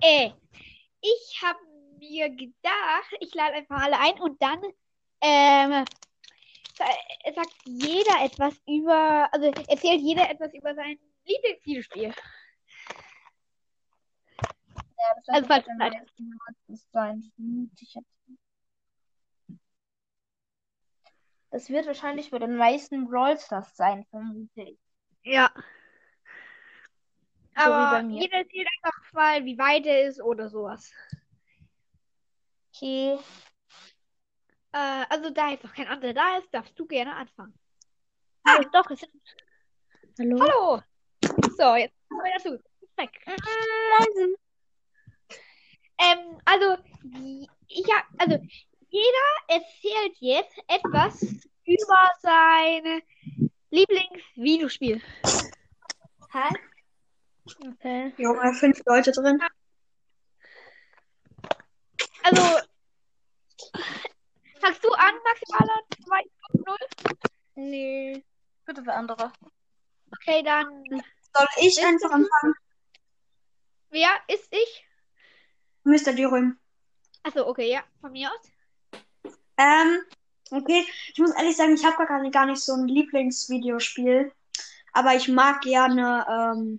Ich habe mir gedacht, ich lade einfach alle ein und dann sagt jeder etwas über, also erzählt jeder etwas über sein Lieblingsvideospiel. Ja, das also falls dann leider ist sein. Das wird wahrscheinlich bei den meisten Brawl Stars sein, vermutlich. Ja. So aber jeder erzählt einfach mal, wie weit er ist oder sowas. Okay. Also da jetzt noch kein anderer da ist, darfst du gerne anfangen. Ah, doch, es ist... Hallo. Hallo. So, jetzt kommen wir dazu. Perfekt. Also jeder erzählt jetzt etwas über sein Lieblingsvideospiel. Hä? Okay. Junge, 5 Leute drin. Also, sagst du an, maximaler 2.0? Nee. Bitte für andere. Okay, dann. Soll ich einfach anfangen? Wer ist ich? Mr. Dürüm. Achso, okay, ja, von mir aus. Okay, ich muss ehrlich sagen, ich habe gar nicht so ein Lieblingsvideospiel. Aber ich mag gerne,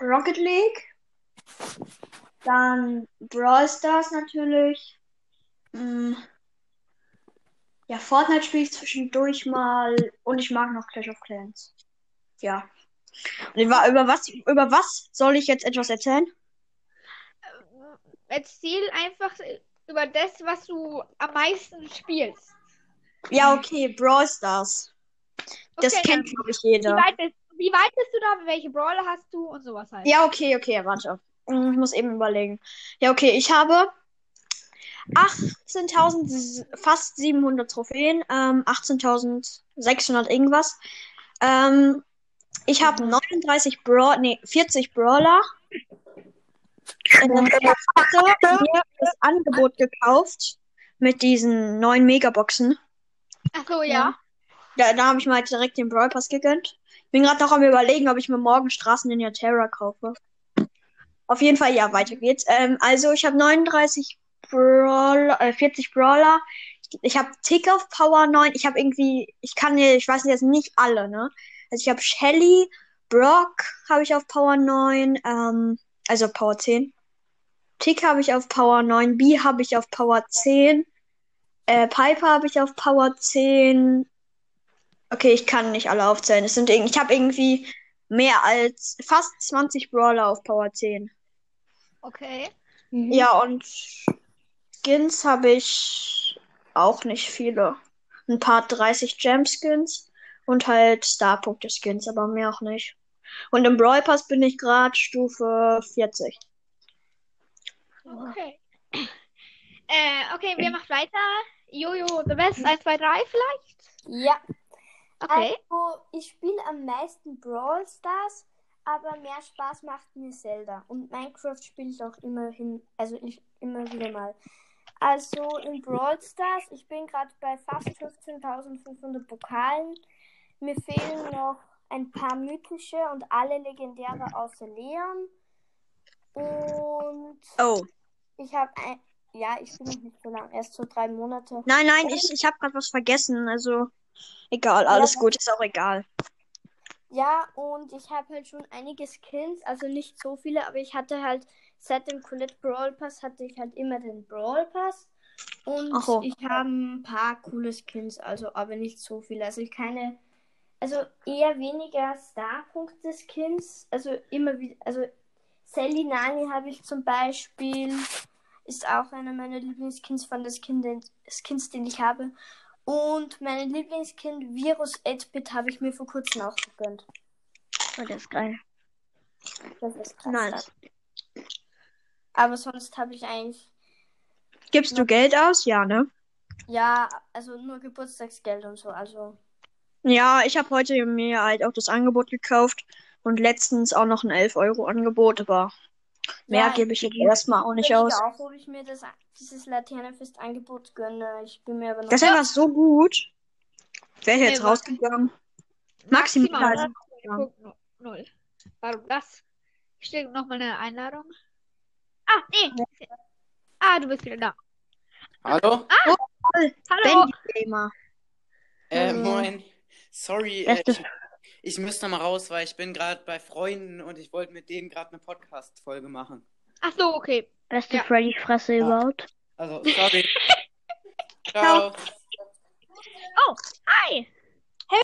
Rocket League, dann Brawl Stars natürlich, ja, Fortnite spiele ich zwischendurch mal und ich mag noch Clash of Clans. Ja. Und über was soll ich jetzt etwas erzählen? Erzähl einfach über das, was du am meisten spielst. Ja, okay, Brawl Stars. Das kennt, glaube ich, jeder. Wie weit bist du da? Welche Brawler hast du? Und sowas halt. Ja, okay, warte auf. Ich muss eben überlegen. Ja, okay, ich habe 18.000, fast 700 Trophäen, 18.600 irgendwas. Ich habe 40 Brawler. Ich habe mir das Angebot gekauft mit diesen neuen Megaboxen. Ach so, ja. Da habe ich mir halt direkt den Brawl Pass gegönnt. Ich bin gerade noch am Überlegen, ob ich mir morgen Straßen in der Terra kaufe. Auf jeden Fall, ja, weiter geht's. Also, ich habe 40 Brawler. Ich habe Tick auf Power 9. Ich habe irgendwie, ich weiß jetzt nicht alle, ne? Also, ich habe Shelly, Brock habe ich auf Power 9, also Power 10. Tick habe ich auf Power 9, Bee habe ich auf Power 10, Piper habe ich auf Power 10. Okay, ich kann nicht alle aufzählen. Ich habe irgendwie mehr als fast 20 Brawler auf Power 10. Okay. Mhm. Ja, und Skins habe ich auch nicht viele. Ein paar 30 Gem-Skins und halt Star-Punkte-Skins, aber mehr auch nicht. Und im Brawl Pass bin ich gerade Stufe 40. Okay. Okay, wer macht weiter? Jojo, the best, 1, 2, 3 vielleicht? Ja. Okay. Also, ich spiele am meisten Brawl Stars, aber mehr Spaß macht mir Zelda. Und Minecraft spiele ich auch immer wieder mal. Also, in Brawl Stars, ich bin gerade bei fast 15.500 Pokalen. Mir fehlen noch ein paar mythische und alle legendäre außer Leon. Und ich habe ich spiele noch nicht so lange, erst so 3 Monate. Nein, ich habe gerade was vergessen, also... Egal, alles gut, ist auch egal. Ja, und ich habe halt schon einige Skins, also nicht so viele, aber ich hatte halt seit dem Colette Brawl Pass hatte ich halt immer den Brawl Pass und ich habe ein paar coole Skins, also aber nicht so viele, also eher weniger Star-Punkte Skins, also immer wieder, also Sally Nani habe ich zum Beispiel, ist auch einer meiner Lieblingsskins von den Skins, den ich habe. Und mein Lieblingskind Virus 8-Bit habe ich mir vor kurzem auch gegönnt. Oh, das ist geil. Das ist krass. Nice. Aber sonst habe ich eigentlich... Gibst du Geld aus? Ja, ne? Ja, also nur Geburtstagsgeld und so, also... Ja, ich habe heute mir halt auch das Angebot gekauft und letztens auch noch ein 11-Euro-Angebot, aber mehr gebe ich jetzt erstmal auch nicht aus. Auch, ob ich mir dieses Laternenfest-Angebot gönne. Ich bin mir aber noch... Das ist einfach so gut. Wäre ich jetzt rausgegangen. Maximal. Warum das? Ich stelle nochmal eine Einladung. Ah, nee. Ah, du bist wieder da. Hallo? Ah, oh, hallo. Bendy-Gamer. Moin. Sorry, ich müsste mal raus, weil ich bin gerade bei Freunden und ich wollte mit denen gerade eine Podcast-Folge machen. Ach so, okay. Hast du Freddy-Fresse überhaupt? Also, sorry. Ciao. Oh, hi. Hey,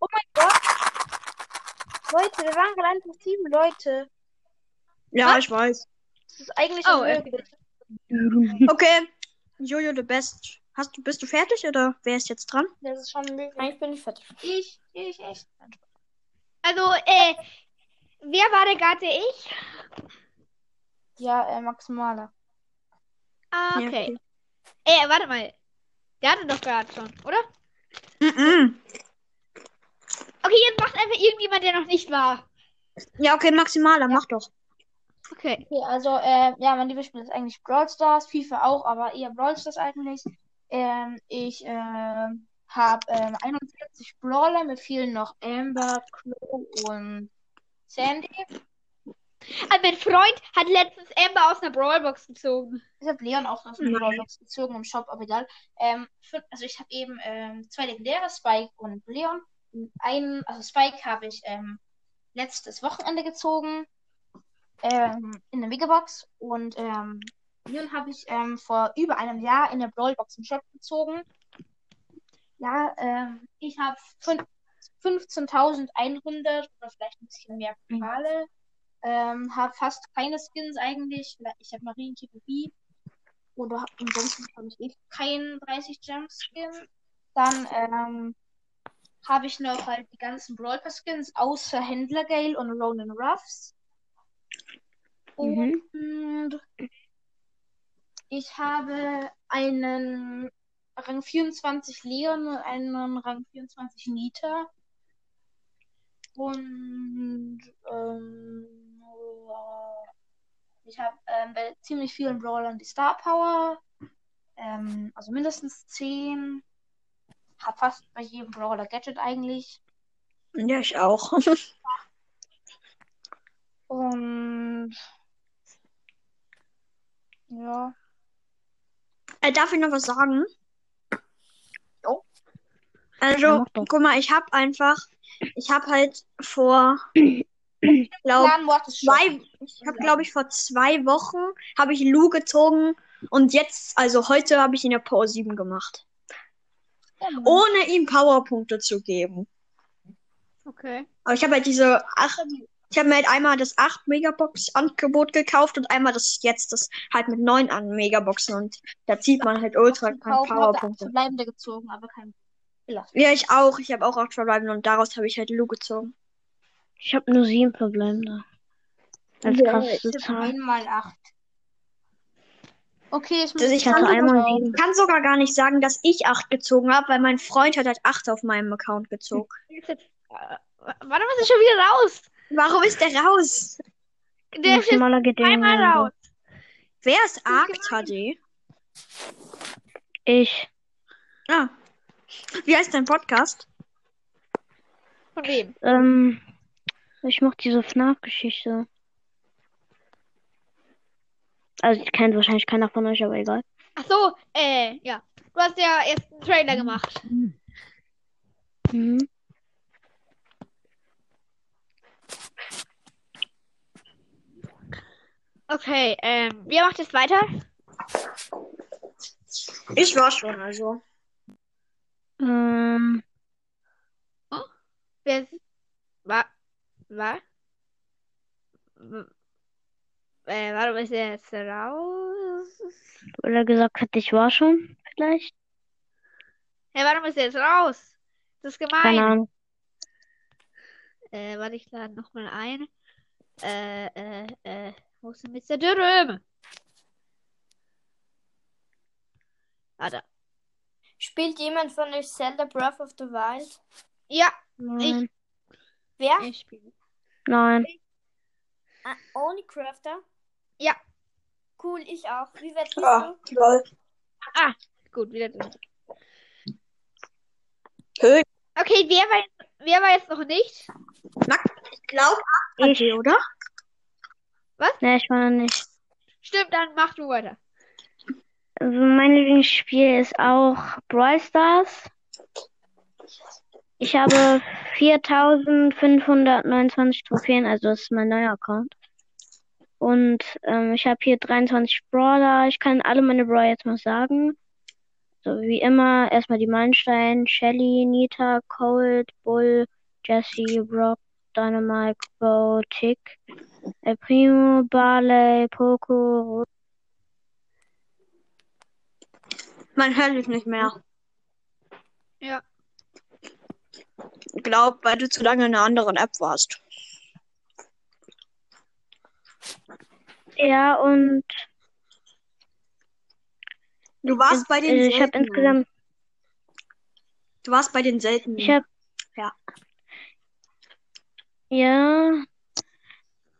oh mein Gott. Leute, wir waren gerade einfach 7 Leute. Ja, was? Ich weiß. Das ist eigentlich unmöglich. Okay, Jojo, the best. Bist du fertig oder wer ist jetzt dran? Das ist schon möglich. Nein, ich bin nicht fertig. Ich echt. Also, wer war der Gatte? Ich? Ja, Maximaler. Ah, okay. Ja, okay. Warte mal. Der hatte doch gerade schon, oder? Mhm. Okay, jetzt macht einfach irgendjemand, der noch nicht war. Ja, okay, Maximaler, mach doch. Okay, also, ja, mein Lieblingsspiel ist eigentlich Brawl Stars, FIFA auch, aber eher Brawl Stars eigentlich. Ich habe 41 Brawler, mir fehlen noch Amber, Crow und Sandy. Also mein Freund hat letztens Amber aus einer Brawlbox gezogen. Ich habe Leon auch aus einer Brawlbox gezogen im Shop, aber egal. Also ich habe eben 2 legendäre, Spike und Leon. Also Spike habe ich letztes Wochenende gezogen. In der Megabox und Leon habe ich vor über einem Jahr in der Brawlbox im Shop gezogen. Ja, ich habe 15.100 oder vielleicht ein bisschen mehr Pokale. Habe fast keine Skins eigentlich. Ich habe Marienkippi oder ansonsten habe ich keinen 30 Gems Skin. Dann habe ich noch halt die ganzen Brawl Pass Skins außer Händler Gale und Ronin Ruffs. Und ich habe einen Rang 24 Leon und einen Rang 24 Nita. Und ich habe bei ziemlich vielen Brawlern die Star Power. Also mindestens 10. Habe fast bei jedem Brawler Gadget eigentlich. Ja, ich auch. Und ja. Darf ich noch was sagen? Jo. Also, guck mal, ich habe vor 2 Wochen habe ich Lu gezogen und jetzt, also heute habe ich ihn ja Power 7 gemacht. Mhm. Ohne ihm Powerpunkte zu geben. Okay. Aber ich habe halt diese 8... Ich habe mir halt einmal das 8 Megabox-Angebot gekauft und einmal das halt mit 9 an Megaboxen und da zieht man halt ultra keine Powerpunkte. Ich habe 8 gezogen, aber kein Verlassen. Ja, ich auch. Ich habe auch 8 Verbleibende und daraus habe ich halt Lu gezogen. Ich habe nur 7 Verbleibende. Das ist krass. Ich habe einmal 8. Okay, ich hatte einmal 7. Ich kann sogar gar nicht sagen, dass ich 8 gezogen habe, weil mein Freund hat halt 8 auf meinem Account gezogen. Warte, was ist schon wieder raus? Warum ist der raus? Der ist einmal raus. Wer ist ArcTD? Ich. Ah. Wie heißt dein Podcast? Von wem? Ich mach diese FNAF-Geschichte. Also, ich kenne wahrscheinlich keiner von euch, aber egal. Ach so, ja. Du hast ja erst einen Trailer gemacht. Mhm. Okay, wer macht jetzt weiter? Ich war schon, also. Oh? Wer ist... Warum ist er jetzt raus? Oder gesagt hat, ich war schon, vielleicht? Hey, warum ist er jetzt raus? Das ist gemein. Keine Ahnung. Warte, ich lade nochmal ein. Wo ist denn Mr. Dürüm? Ah, da. Spielt jemand von euch Zelda Breath of the Wild? Ja, nein. Ich. Wer? Ich spiele. Nein. Only Crafter? Ja. Cool, ich auch. Wie weit bist du? Lol. Ah, gut, wieder drin. Hey. Okay, wer war jetzt noch nicht? Ich glaube, ArcTD, oder? Was? Ne, ich war noch nicht. Stimmt, dann mach du weiter. Also mein Lieblingsspiel ist auch Brawl Stars. Ich habe 4.529 Trophäen, also das ist mein neuer Account. Und ich habe hier 23 Brawler. Ich kann alle meine Brawler jetzt mal sagen. So wie immer, erstmal die Meilensteine. Shelly, Nita, Cold, Bull, Jesse, Brock, Dynamite, Bo, Tick, El Primo, Barley, Poco. Man hört mich nicht mehr. Ja. Ich glaube, weil du zu lange in einer anderen App warst. Ja, und du warst bei den Seltenen. Ich habe insgesamt. Du warst bei den Seltenen. Ich habe ja.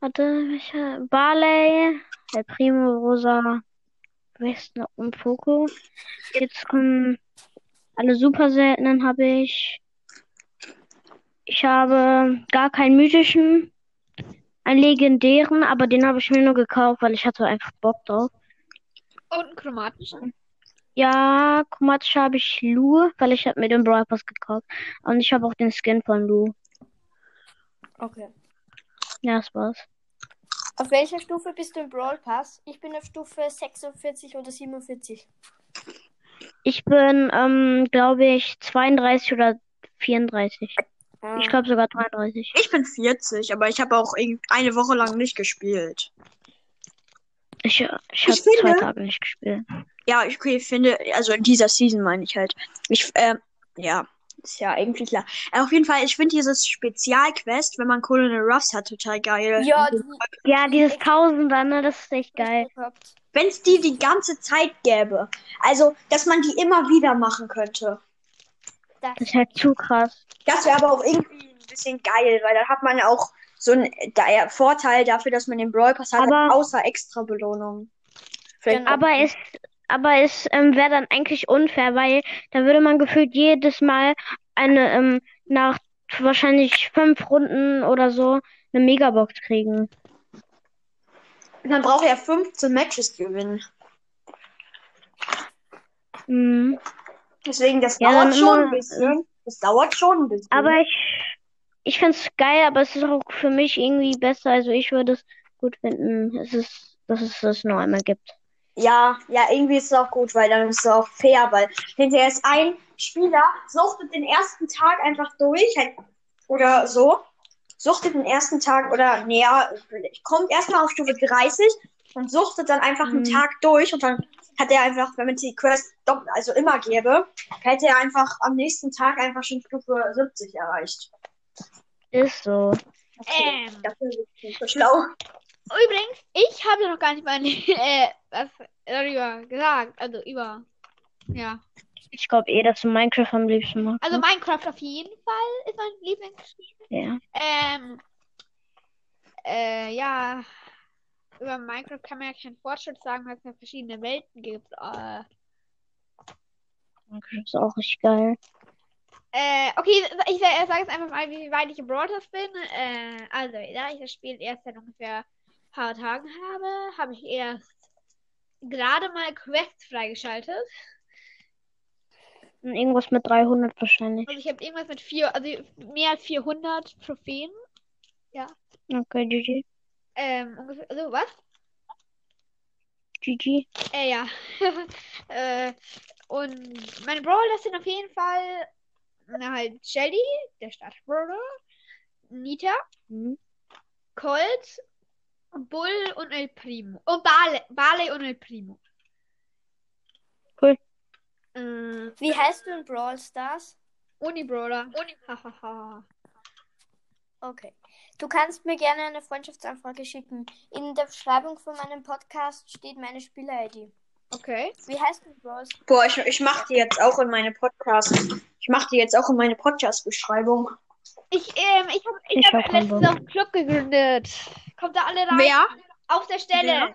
Warte, welcher? Barley, El Primo, Rosa, Westen und Poco. Jetzt kommen alle super Seltenen habe ich. Ich habe gar keinen mythischen, einen legendären, aber den habe ich mir nur gekauft, weil ich hatte einfach Bock drauf. Und einen chromatischen? Ja, chromatisch habe ich Lu, weil ich habe mir den Brawl Pass gekauft. Und ich habe auch den Skin von Lu. Okay. Ja, das war's. Auf welcher Stufe bist du im Brawl Pass? Ich bin auf Stufe 46 oder 47. Ich bin, glaube ich, 32 oder 34. Ich glaube sogar 33. Ich bin 40, aber ich habe auch eine Woche lang nicht gespielt. Ich habe 2 Tage nicht gespielt. Ja, ich finde, also in dieser Season meine ich halt. Ja, ist ja eigentlich klar. Auf jeden Fall, ich finde dieses Spezialquest, wenn man Colonel Ruffs hat, total geil. Ja, dieses 1000er, ne, das ist echt geil. Wenn es die ganze Zeit gäbe. Also, dass man die immer wieder machen könnte. Das ist halt zu krass. Das wäre aber auch irgendwie ein bisschen geil, weil dann hat man auch so einen Vorteil dafür, dass man den Brawl Pass hat, außer extra Belohnung. Aber es wäre dann eigentlich unfair, weil da würde man gefühlt jedes Mal eine nach wahrscheinlich 5 Runden oder so eine Megabox kriegen. Man braucht ja 15 Matches gewinnen. Mhm. Deswegen, das dauert schon ein bisschen. Aber ich finde es geil, aber es ist auch für mich irgendwie besser. Also ich würde es gut finden, dass es das nur einmal gibt. Ja, irgendwie ist es auch gut, weil dann ist es auch fair, weil hinterher ist ein Spieler, suchtet den ersten Tag einfach durch oder so. Suchtet den ersten Tag oder näher, kommt erstmal auf Stufe 30 und suchtet dann einfach einen Tag durch und dann hat er einfach, wenn man die Quest also immer gäbe, hätte er einfach am nächsten Tag einfach schon Stufe 70 erreicht. Ist so. Okay, das ist schlau. Übrigens, ich habe ja noch gar nicht mal was darüber gesagt. Also ich glaube dass du Minecraft am liebsten magst. Also Minecraft auf jeden Fall ist mein Lieblingsspiel. Ja. Über Minecraft kann man ja keinen Fortschritt sagen, weil es ja verschiedene Welten gibt. Minecraft ist auch richtig geil. Okay, ich sage jetzt einfach mal, wie weit ich im Brawl Stars bin. Also, da ich das Spiel erst seit ungefähr ein paar Tagen habe ich erst gerade mal Quests freigeschaltet. Und irgendwas mit 300 wahrscheinlich. Also ich habe irgendwas mit mehr als 400 Trophäen. Ja. Okay, GG. Also was? GG. Ja. Und meine Brawler sind auf jeden Fall halt Shelly, der Startbrawler, Nita, Colt, Bull und El Primo. Und Barley und El Primo. Cool. Wie heißt du in Brawl Stars? Uni-Brawler. Hahaha. Okay. Du kannst mir gerne eine Freundschaftsanfrage schicken. In der Beschreibung von meinem Podcast steht meine Spieler-ID. Okay. Wie heißt du, Bros? Boah, ich mach die jetzt auch in meine Podcast. Ich mach die jetzt auch in meine Podcast-Beschreibung. Ich hab letztens auch einen Club gegründet. Kommt da alle rein? Wer? Auf der Stelle.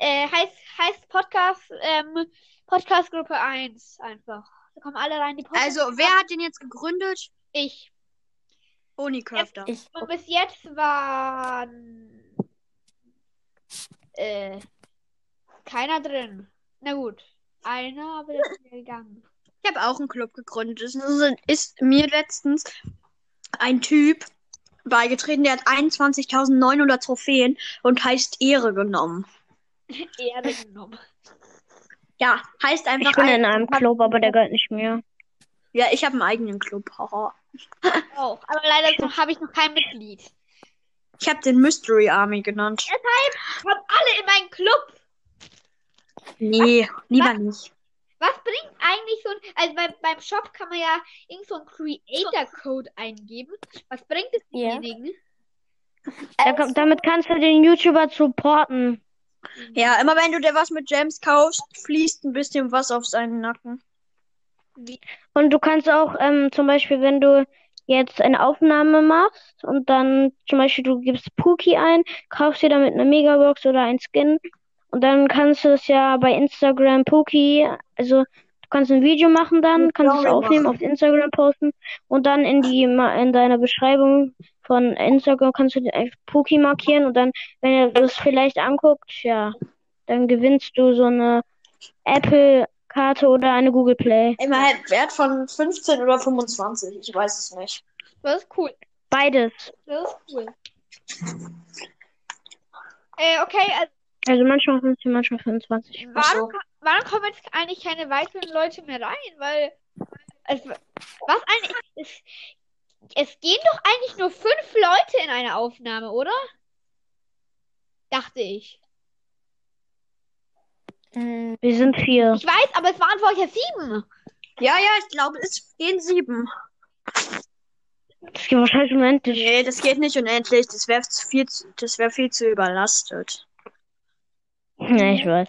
Ja. Heißt Podcast Gruppe 1 einfach. Da kommen alle rein. Wer hat den jetzt gegründet? Ich. Unicrafter. Und bis jetzt waren keiner drin. Na gut, einer, aber der ist wieder gegangen. Ich habe auch einen Club gegründet. Es ist mir letztens ein Typ beigetreten, der hat 21.900 Trophäen und heißt Ehre genommen. Ehre genommen. Ja, heißt einfach... Ich bin in einem Club, aber der gehört nicht mir. Ja, ich habe einen eigenen Club. Auch, oh, aber leider habe ich noch kein Mitglied. Ich habe den Mystery Army genannt. Deshalb kommen alle in meinen Club. Nee, lieber nicht. Was bringt eigentlich so ein... Also beim Shop kann man ja irgend so einen Creator-Code eingeben. Was bringt es denjenigen? Yeah. Damit kannst du den YouTuber supporten. Ja, immer wenn du dir was mit Gems kaufst, fließt ein bisschen was auf seinen Nacken. Und du kannst auch zum Beispiel, wenn du jetzt eine Aufnahme machst und dann zum Beispiel du gibst Pookie ein, kaufst dir damit eine Megabox oder ein Skin und dann kannst du es ja bei Instagram Pookie, also du kannst ein Video machen dann, kannst es aufnehmen, auf Instagram posten und dann in deiner Beschreibung von Instagram kannst du den Pookie markieren und dann, wenn du es vielleicht anguckst, ja, dann gewinnst du so eine Apple-Karte oder eine Google Play. Immer Wert von 15 oder 25, ich weiß es nicht. Das ist cool. Beides. Das ist cool. Okay, also manchmal 15, manchmal 25. Warum kommen jetzt eigentlich keine weiteren Leute mehr rein? Weil, also, was eigentlich ist... Es gehen doch eigentlich nur 5 Leute in eine Aufnahme, oder? Dachte ich. Wir sind 4. Ich weiß, aber es waren vorher 7. Ja, ich glaube, es gehen 7. Das geht wahrscheinlich unendlich. Nee, das geht nicht unendlich. Das wäre viel zu überlastet. Nee, ich weiß.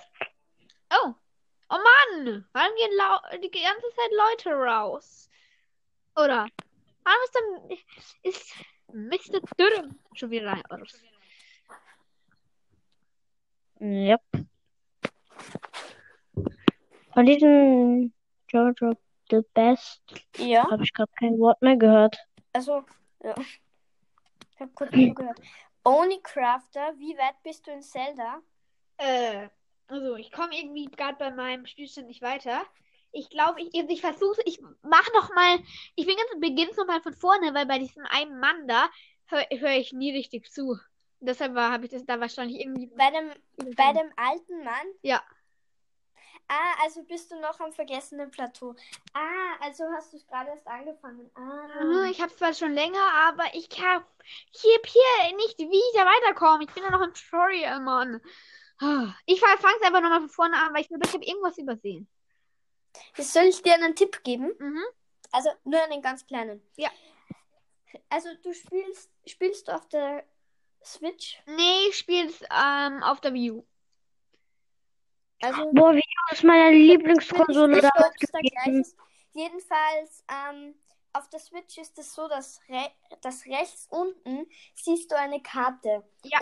Oh Mann! Warum gehen die ganze Zeit Leute raus? Oder... Warum ist Mr. Dürren schon wieder rein? Yep. Von diesem Jojo the Best habe ich gerade kein Wort mehr gehört. Achso, ja. Ich habe kurz nicht gehört. Only Crafter, wie weit bist du in Zelda? Also ich komme irgendwie gerade bei meinem Spielstand nicht weiter. Ich glaube, ich versuche, ich mache nochmal, ich beginne es nochmal von vorne, weil bei diesem einen Mann da höre ich nie richtig zu. Deshalb habe ich das da wahrscheinlich irgendwie... Bei dem alten Mann? Ja. Also bist du noch am vergessenen Plateau. Also hast du es gerade erst angefangen. Ich habe es zwar schon länger, aber ich kann hier nicht wieder weiterkommen. Ich bin ja noch im Tutorial, Mann. Ich fange es einfach nochmal von vorne an, weil ich glaube, ich habe irgendwas übersehen. Jetzt soll ich dir einen Tipp geben? Mhm. Also nur einen ganz kleinen. Ja. Also du spielst du auf der Switch? Nee, ich spiel's auf der Wii U. Also, Wii U ist meine Lieblingskonsole. Jedenfalls auf der Switch ist es so, dass das rechts unten siehst du eine Karte. Ja.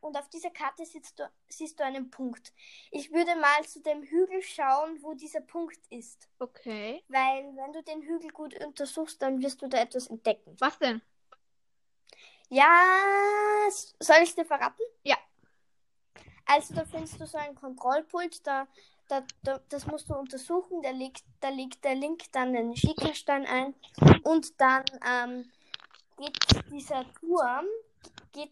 Und auf dieser Karte siehst du einen Punkt. Ich würde mal zu dem Hügel schauen, wo dieser Punkt ist. Okay. Weil wenn du den Hügel gut untersuchst, dann wirst du da etwas entdecken. Was denn? Ja, soll ich es dir verraten? Ja. Also da findest du so ein Kontrollpult, das musst du untersuchen, da legt der Link dann einen Schickerstein ein und dann geht dieser Turm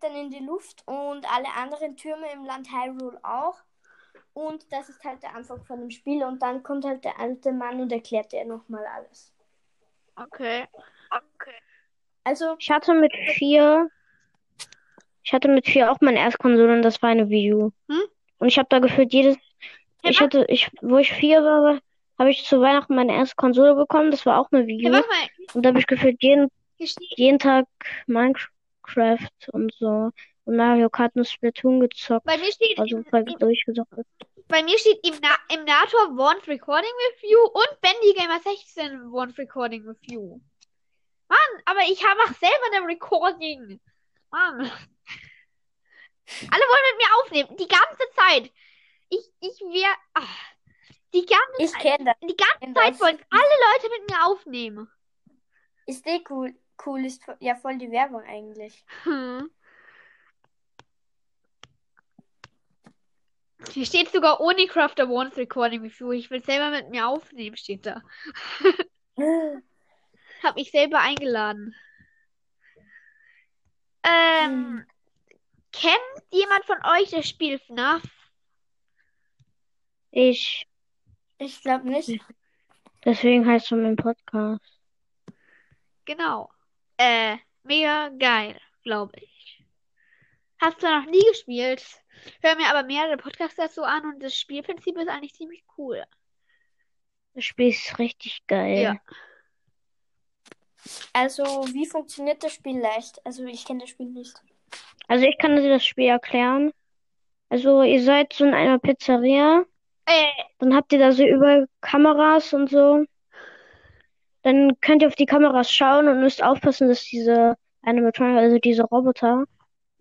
dann in die Luft und alle anderen Türme im Land Hyrule auch und das ist halt der Anfang von dem Spiel und dann kommt halt der alte Mann und erklärt dir nochmal alles. Okay. Also ich hatte mit 4 auch meine Erstkonsole und das war eine Wii U. Und ich habe da gefühlt wo ich 4 war, habe ich zu Weihnachten meine erste Konsole bekommen. Das war auch eine Wii U. Und da habe ich gefühlt jeden Tag Minecraft und so. Und Mario Kart und Splatoon gezockt. Bei mir steht im Nator Warned Recording with You und Bendy Gamer 16 Warned Recording with You. Mann, aber ich mache selber ein Recording. Mann. Alle wollen mit mir aufnehmen. Die ganze Zeit. Die ganze Zeit wollen alle Leute mit mir aufnehmen. Ist eh cool. Cool ist ja voll die Werbung eigentlich. Hier steht sogar ohne Crafter wants recording before. Ich will selber mit mir aufnehmen, steht da. Hab mich selber eingeladen. Kennt jemand von euch das Spiel FNAF? Ich glaube nicht. Deswegen heißt es schon mein Podcast. Genau. Mega geil, glaube ich. Hast du noch nie gespielt? Hör mir aber mehrere Podcasts dazu an und das Spielprinzip ist eigentlich ziemlich cool. Das Spiel ist richtig geil. Ja. Also, wie funktioniert das Spiel leicht? Also, ich kenne das Spiel nicht. Also, ich kann dir das Spiel erklären. Also, ihr seid so in einer Pizzeria. Dann habt ihr da so überall Kameras und so. Dann könnt ihr auf die Kameras schauen und müsst aufpassen, dass diese Animatronics, also diese Roboter,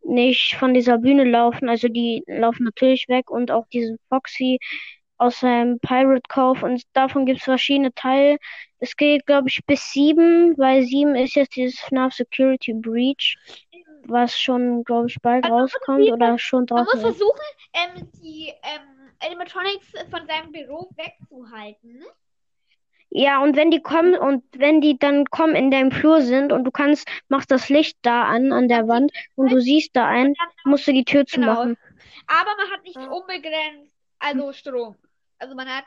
nicht von dieser Bühne laufen. Also die laufen natürlich weg und auch diesen Foxy aus seinem Pirate-Kauf. Und davon gibt es verschiedene Teile. Es geht, glaube ich, bis 7, weil 7 ist jetzt dieses FNAF Security Breach, was schon, glaube ich, bald rauskommt oder schon drauf ist. Man muss versuchen, die Animatronics von seinem Büro wegzuhalten. Ja, und wenn die dann kommen in deinem Flur sind und machst das Licht da an der Wand und du siehst da einen, musst du die Tür zumachen. Aber man hat nicht unbegrenzt, also Strom. Also man hat...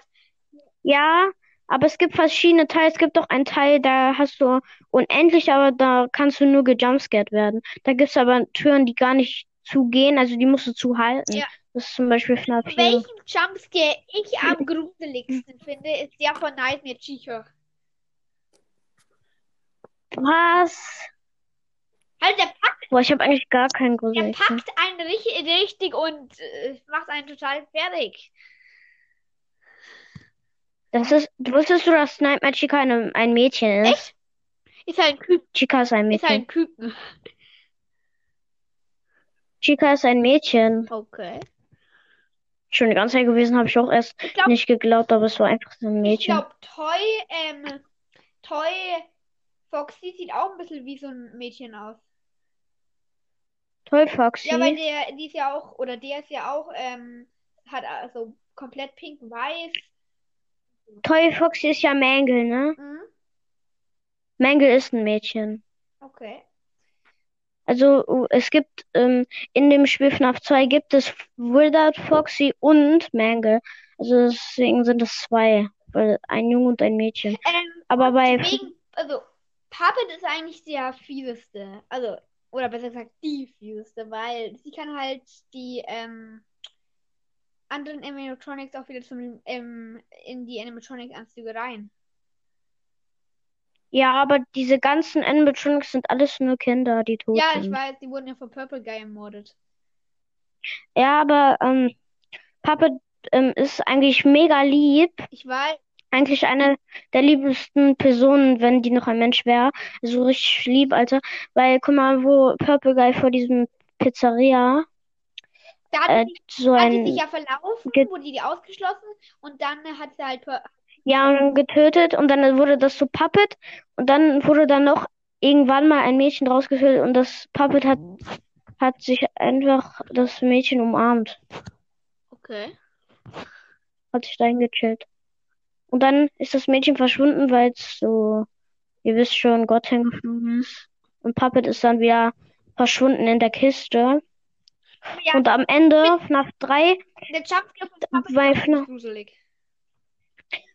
Ja, aber es gibt verschiedene Teile. Es gibt auch einen Teil, da hast du unendlich, aber da kannst du nur gejumpscared werden. Da gibt es aber Türen, die gar nicht zugehen, also die musst du zuhalten. Ja. Das ist zum Beispiel FNAF. Welchen Jumpscare ich am gruseligsten finde, ist der von Nightmare Chica. Was? Halt, der packt... Boah, ich hab eigentlich gar keinen gruseligen. Der packt einen richtig und macht einen total fertig. Wusstest du, dass Nightmare Chica ein Mädchen ist? Echt? Ist halt ein Küken. Chica ist ein Mädchen. Chica ist ein Mädchen. Okay. Schon die ganze Zeit gewesen, habe ich auch erst nicht geglaubt, aber es war einfach so ein Mädchen. Ich glaube, Toy Foxy sieht auch ein bisschen wie so ein Mädchen aus. Toy Foxy? Ja, weil der ist ja auch, hat also komplett pink-weiß. Toy Foxy ist ja Mangle, ne? Mhm. Mangle ist ein Mädchen. Okay. Also, es gibt in dem Spiel FNAF 2 gibt es Wildert, Foxy und Mangle. Also, deswegen sind es 2. Ein Junge und ein Mädchen. Aber Puppet ist eigentlich der fieseste. Also, oder besser gesagt, die fieseste, weil sie kann halt die anderen Animatronics auch wieder in die Animatronic-Anzüge rein. Ja, aber diese ganzen Animatronics sind alles nur Kinder, die tot sind. Ja, ich weiß, die wurden ja von Purple Guy ermordet. Ja, aber Puppet ist eigentlich mega lieb. Ich weiß. Eigentlich eine der liebsten Personen, wenn die noch ein Mensch wäre. So richtig lieb, Alter. Weil, guck mal, wo Purple Guy vor diesem Pizzeria... Da hat die sich ja verlaufen, wurde die ausgeschlossen und dann hat sie halt... Ja, und dann getötet und dann wurde das so Puppet und dann wurde dann noch irgendwann mal ein Mädchen draus gefüllt und das Puppet hat sich einfach das Mädchen umarmt. Okay. Hat sich dahin gechillt. Und dann ist das Mädchen verschwunden, weil es so, ihr wisst schon, Gott hingeflogen ist. Und Puppet ist dann wieder verschwunden in der Kiste. Ja, und am Ende, FNAF 3, der Jumpscare von Puppet ist gruselig.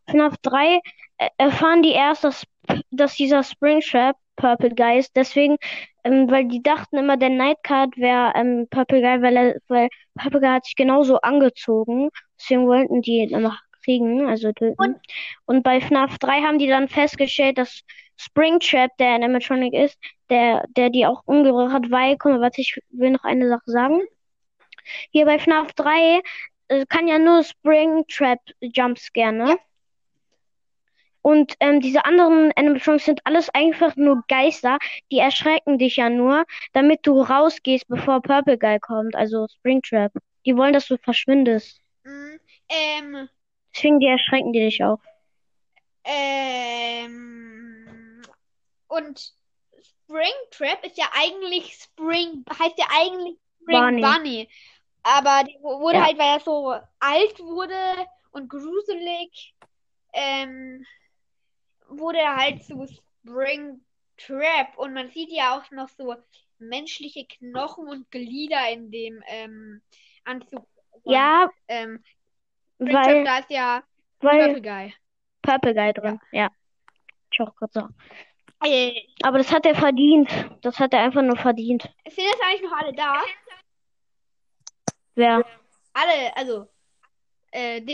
FNAF 3 erfahren die erst, dass dieser Springtrap Purple Guy ist. Deswegen, weil die dachten immer, der Nightcard wäre Purple Guy, weil Purple Guy hat sich genauso angezogen. Deswegen wollten die ihn immer kriegen, also töten. Und bei FNAF 3 haben die dann festgestellt, dass Springtrap, der in Animatronic ist, der die auch umgebracht hat, weil, komm, warte, ich will noch eine Sache sagen. Hier bei FNAF 3 kann ja nur Springtrap Jumpscare, ne? Ja. Und diese anderen Animatronics sind alles einfach nur Geister, die erschrecken dich ja nur, damit du rausgehst, bevor Purple Guy kommt, also Springtrap. Die wollen, dass du verschwindest. Deswegen erschrecken die dich auch. Und Springtrap heißt ja eigentlich Spring Bunny. Aber die wurde halt, weil er so alt wurde und gruselig, wurde er halt so Springtrap. Und man sieht ja auch noch so menschliche Knochen und Glieder in dem Anzug. Ja. Springtrap, da ist ja Purple Guy. Purple Guy drin, ja. Ich auch kurz sagen. Aber das hat er verdient. Das hat er einfach nur verdient. Sind jetzt eigentlich noch alle da? Wer? Alle, also wenn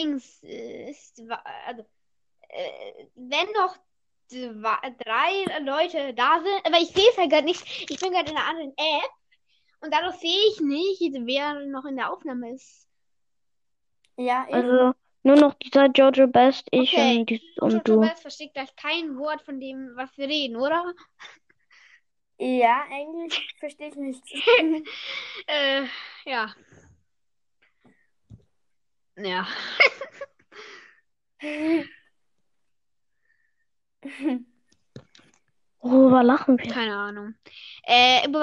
noch drei Leute da sind, aber ich sehe es halt gerade nicht. Ich bin gerade in einer anderen App und dadurch sehe ich nicht, wer noch in der Aufnahme ist. Ja, eben. Also nur noch dieser Jojo Best, ich und du. Jojo Best versteht gleich kein Wort von dem, was wir reden, oder? Ja, eigentlich verstehe ich nichts. Ja. Ja. Worüber lachen wir? Keine Ahnung. Über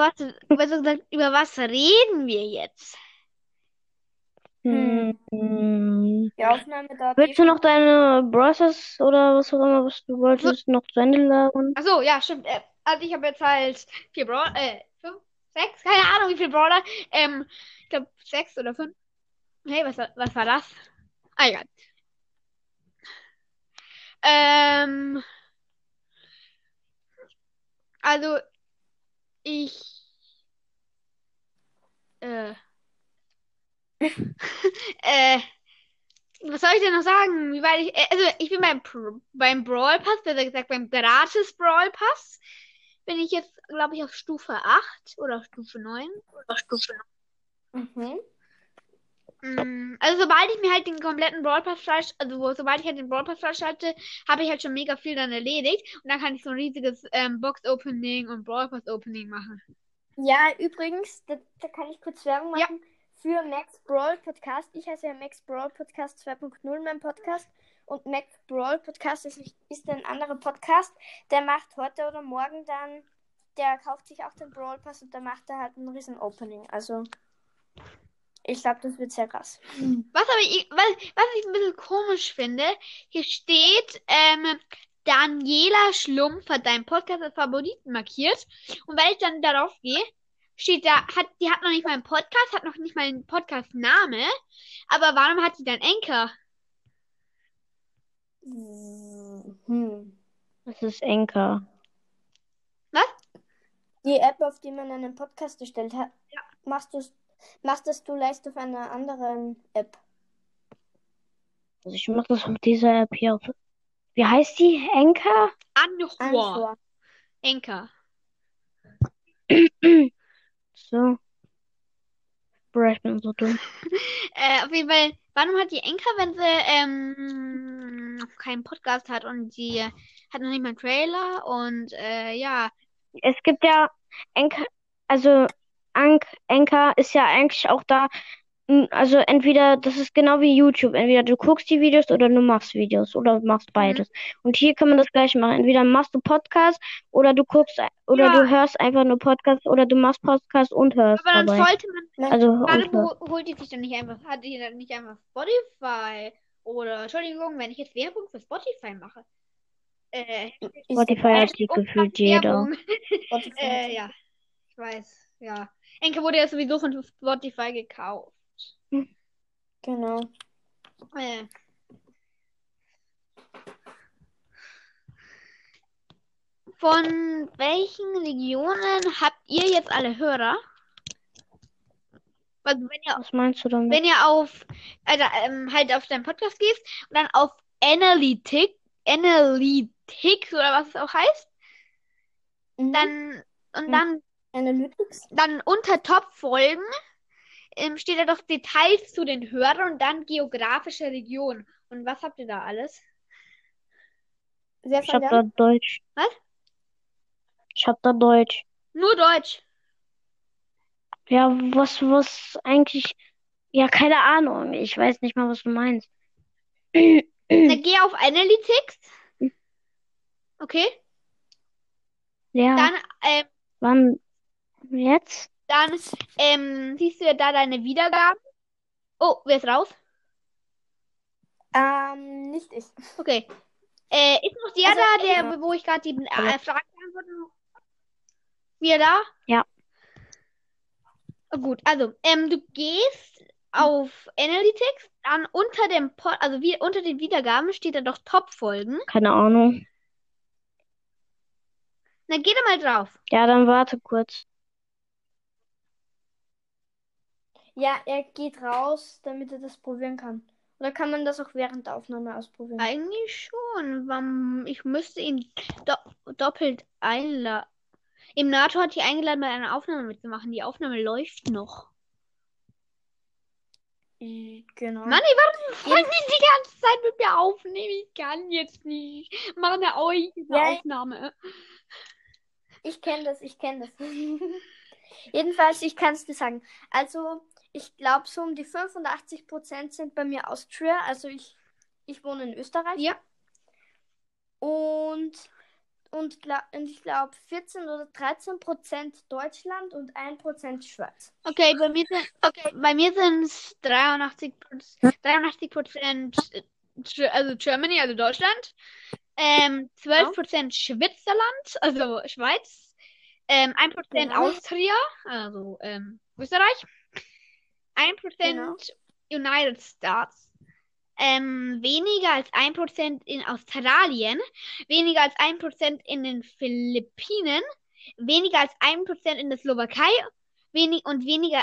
was reden wir jetzt? Die Aufnahme dauert. Willst du noch deine Brosses oder was auch immer, was du wolltest, noch zu Ende laden? Achso, ja, stimmt. Also ich habe jetzt halt 4 Brawler, 5, 6, keine Ahnung wie viele Brawler. Ich glaube 6 oder 5. Hey, was war das? Ah, egal. Also, ich... was soll ich denn noch sagen? Wie weit ich... Also, ich bin beim Brawl Pass, besser gesagt beim gratis Brawl Pass, bin ich jetzt, glaube ich, auf Stufe 8 oder auf Stufe 9. Mhm. Also sobald ich mir halt den kompletten Brawl Pass freischalte, habe ich halt schon mega viel dann erledigt und dann kann ich so ein riesiges Box-Opening und Brawl Pass-Opening machen. Ja, übrigens, da kann ich kurz Werbung machen für Max Brawl Podcast. Ich heiße ja Max Brawl Podcast 2.0, mein Podcast. Und Max Brawl Podcast ist ein anderer Podcast, der macht heute oder morgen dann, der kauft sich auch den Brawl Pass und der macht da halt ein riesen Opening, also... Ich glaube, das wird sehr krass. Was ich ein bisschen komisch finde, hier steht, Daniela Schlumpf hat deinen Podcast als Favoriten markiert. Und wenn ich dann darauf gehe, steht da, die hat noch nicht mal einen Podcast, hat noch nicht mal einen Podcast-Name. Aber warum hat sie dann Anchor? Was ist Anchor? Was? Die App, auf die man einen Podcast erstellt hat. Ja. Machst du leicht auf einer anderen App? Also ich mach das mit dieser App hier. Wie heißt die? Anchor? Anchor. Anchor. So. Ich bin so dumm. Auf jeden Fall, warum hat die Anchor, wenn sie keinen Podcast hat und die hat noch nicht mal einen Trailer und ja. Es gibt ja Anchor, also Anchor ist ja eigentlich auch da, also entweder, das ist genau wie YouTube, entweder du guckst die Videos oder du machst Videos oder machst beides. Und hier kann man das gleich machen, entweder machst du Podcast oder du guckst, oder du hörst einfach nur Podcast oder du machst Podcast und hörst dabei. Aber dann sollte man, holt die sich dann nicht einfach, hat die dann nicht einfach Spotify oder, Entschuldigung, wenn ich jetzt Werbung für Spotify mache. Spotify hat die gefühlt jeder. Ja, ich weiß, ja. Anchor wurde ja sowieso von Spotify gekauft. Genau. Von welchen Legionen habt ihr jetzt alle Hörer? Also was meinst du damit? Wenn ihr halt auf deinen Podcast gehst und dann auf Analytics oder was es auch heißt, dann Analytics. Dann unter Top-Folgen steht da doch Details zu den Hörern und dann geografische Region. Und was habt ihr da alles? Ich hab da Deutsch. Was? Ich hab da Deutsch. Nur Deutsch? Ja, was eigentlich... Ja, keine Ahnung. Ich weiß nicht mal, was du meinst. Dann geh auf Analytics. Okay. Ja. Dann, Wann? Jetzt? Dann siehst du ja da deine Wiedergaben Oh, wer ist raus? Nicht ich. Okay. Ist noch der also, da, der, wo ich gerade die Frage beantwortet habe? Wir da? Ja. Gut, also, du gehst auf Analytics, dann unter dem also wie unter den Wiedergaben steht da doch Top-Folgen. Keine Ahnung. Na, geh da mal drauf. Ja, dann warte kurz. Ja, er geht raus, damit er das probieren kann. Oder kann man das auch während der Aufnahme ausprobieren? Eigentlich schon. Ich müsste ihn doppelt einladen. Im NATO hat hier eingeladen, bei einer Aufnahme mitzumachen. Die Aufnahme läuft noch. Genau. Manni, warum fangen die die ganze Zeit mit mir aufnehmen? Ich kann jetzt nicht. Machen wir euch diese Aufnahme. Ich kenne das. Jedenfalls, ich kann es dir sagen. Also, ich glaube, so um die 85% sind bei mir aus Trier. Also, ich wohne in Österreich. Ja. Und ich glaube, 14 oder 13% Deutschland und 1% Schweiz. Okay, bei mir sind es 83% also Germany, also Deutschland, 12% Schwitzerland, also Schweiz, 1% genau. Austria, also Österreich, 1% genau. United States. Weniger als 1% in Australien, weniger als 1% in den Philippinen, weniger als 1% in der Slowakei weniger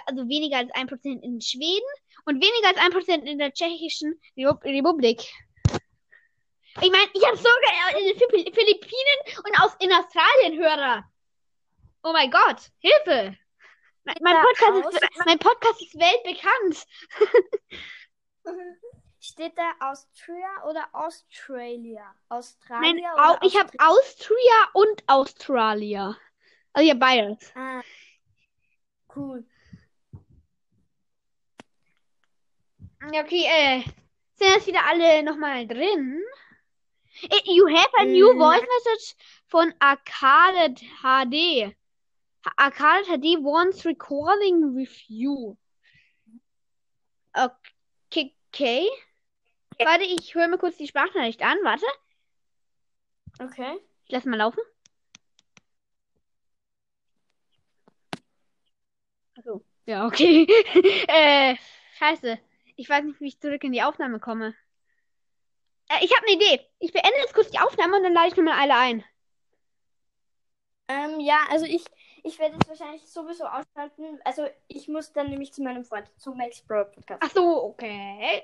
als 1% in Schweden und weniger als 1% in der Tschechischen Republik. Ich meine, ich habe sogar in den Philippinen und in Australien Hörer. Oh mein Gott, Hilfe! Mein Podcast ist weltbekannt. Steht da Austria oder Australia? Ich habe Austria und Australia. Also ja, beides. Ah, cool. Okay, sind jetzt wieder alle nochmal drin? You have a new voice message von Arcade HD. Arcade HD wants recording with you. Okay. Warte, ich höre mir kurz die Sprachnachricht an. Warte. Okay. Ich lass mal laufen. Achso. Ja, okay. Scheiße. Ich weiß nicht, wie ich zurück in die Aufnahme komme. Ich habe eine Idee. Ich beende jetzt kurz die Aufnahme und dann lade ich nochmal alle ein. Ja, also ich werde es wahrscheinlich sowieso ausschalten. Also, ich muss dann nämlich zu meinem Freund, zum Max Bro Podcast. Ach so, okay.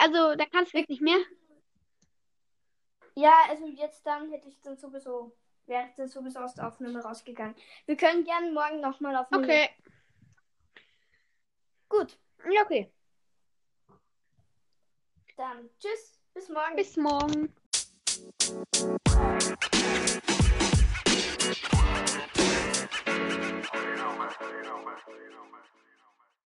Also, da kannst du wirklich nicht mehr. Ja, also jetzt dann hätte ich dann sowieso, wäre ich dann sowieso aus der Aufnahme rausgegangen. Wir können gerne morgen nochmal aufnehmen. Okay. Gut. Ja, okay. Dann tschüss, bis morgen.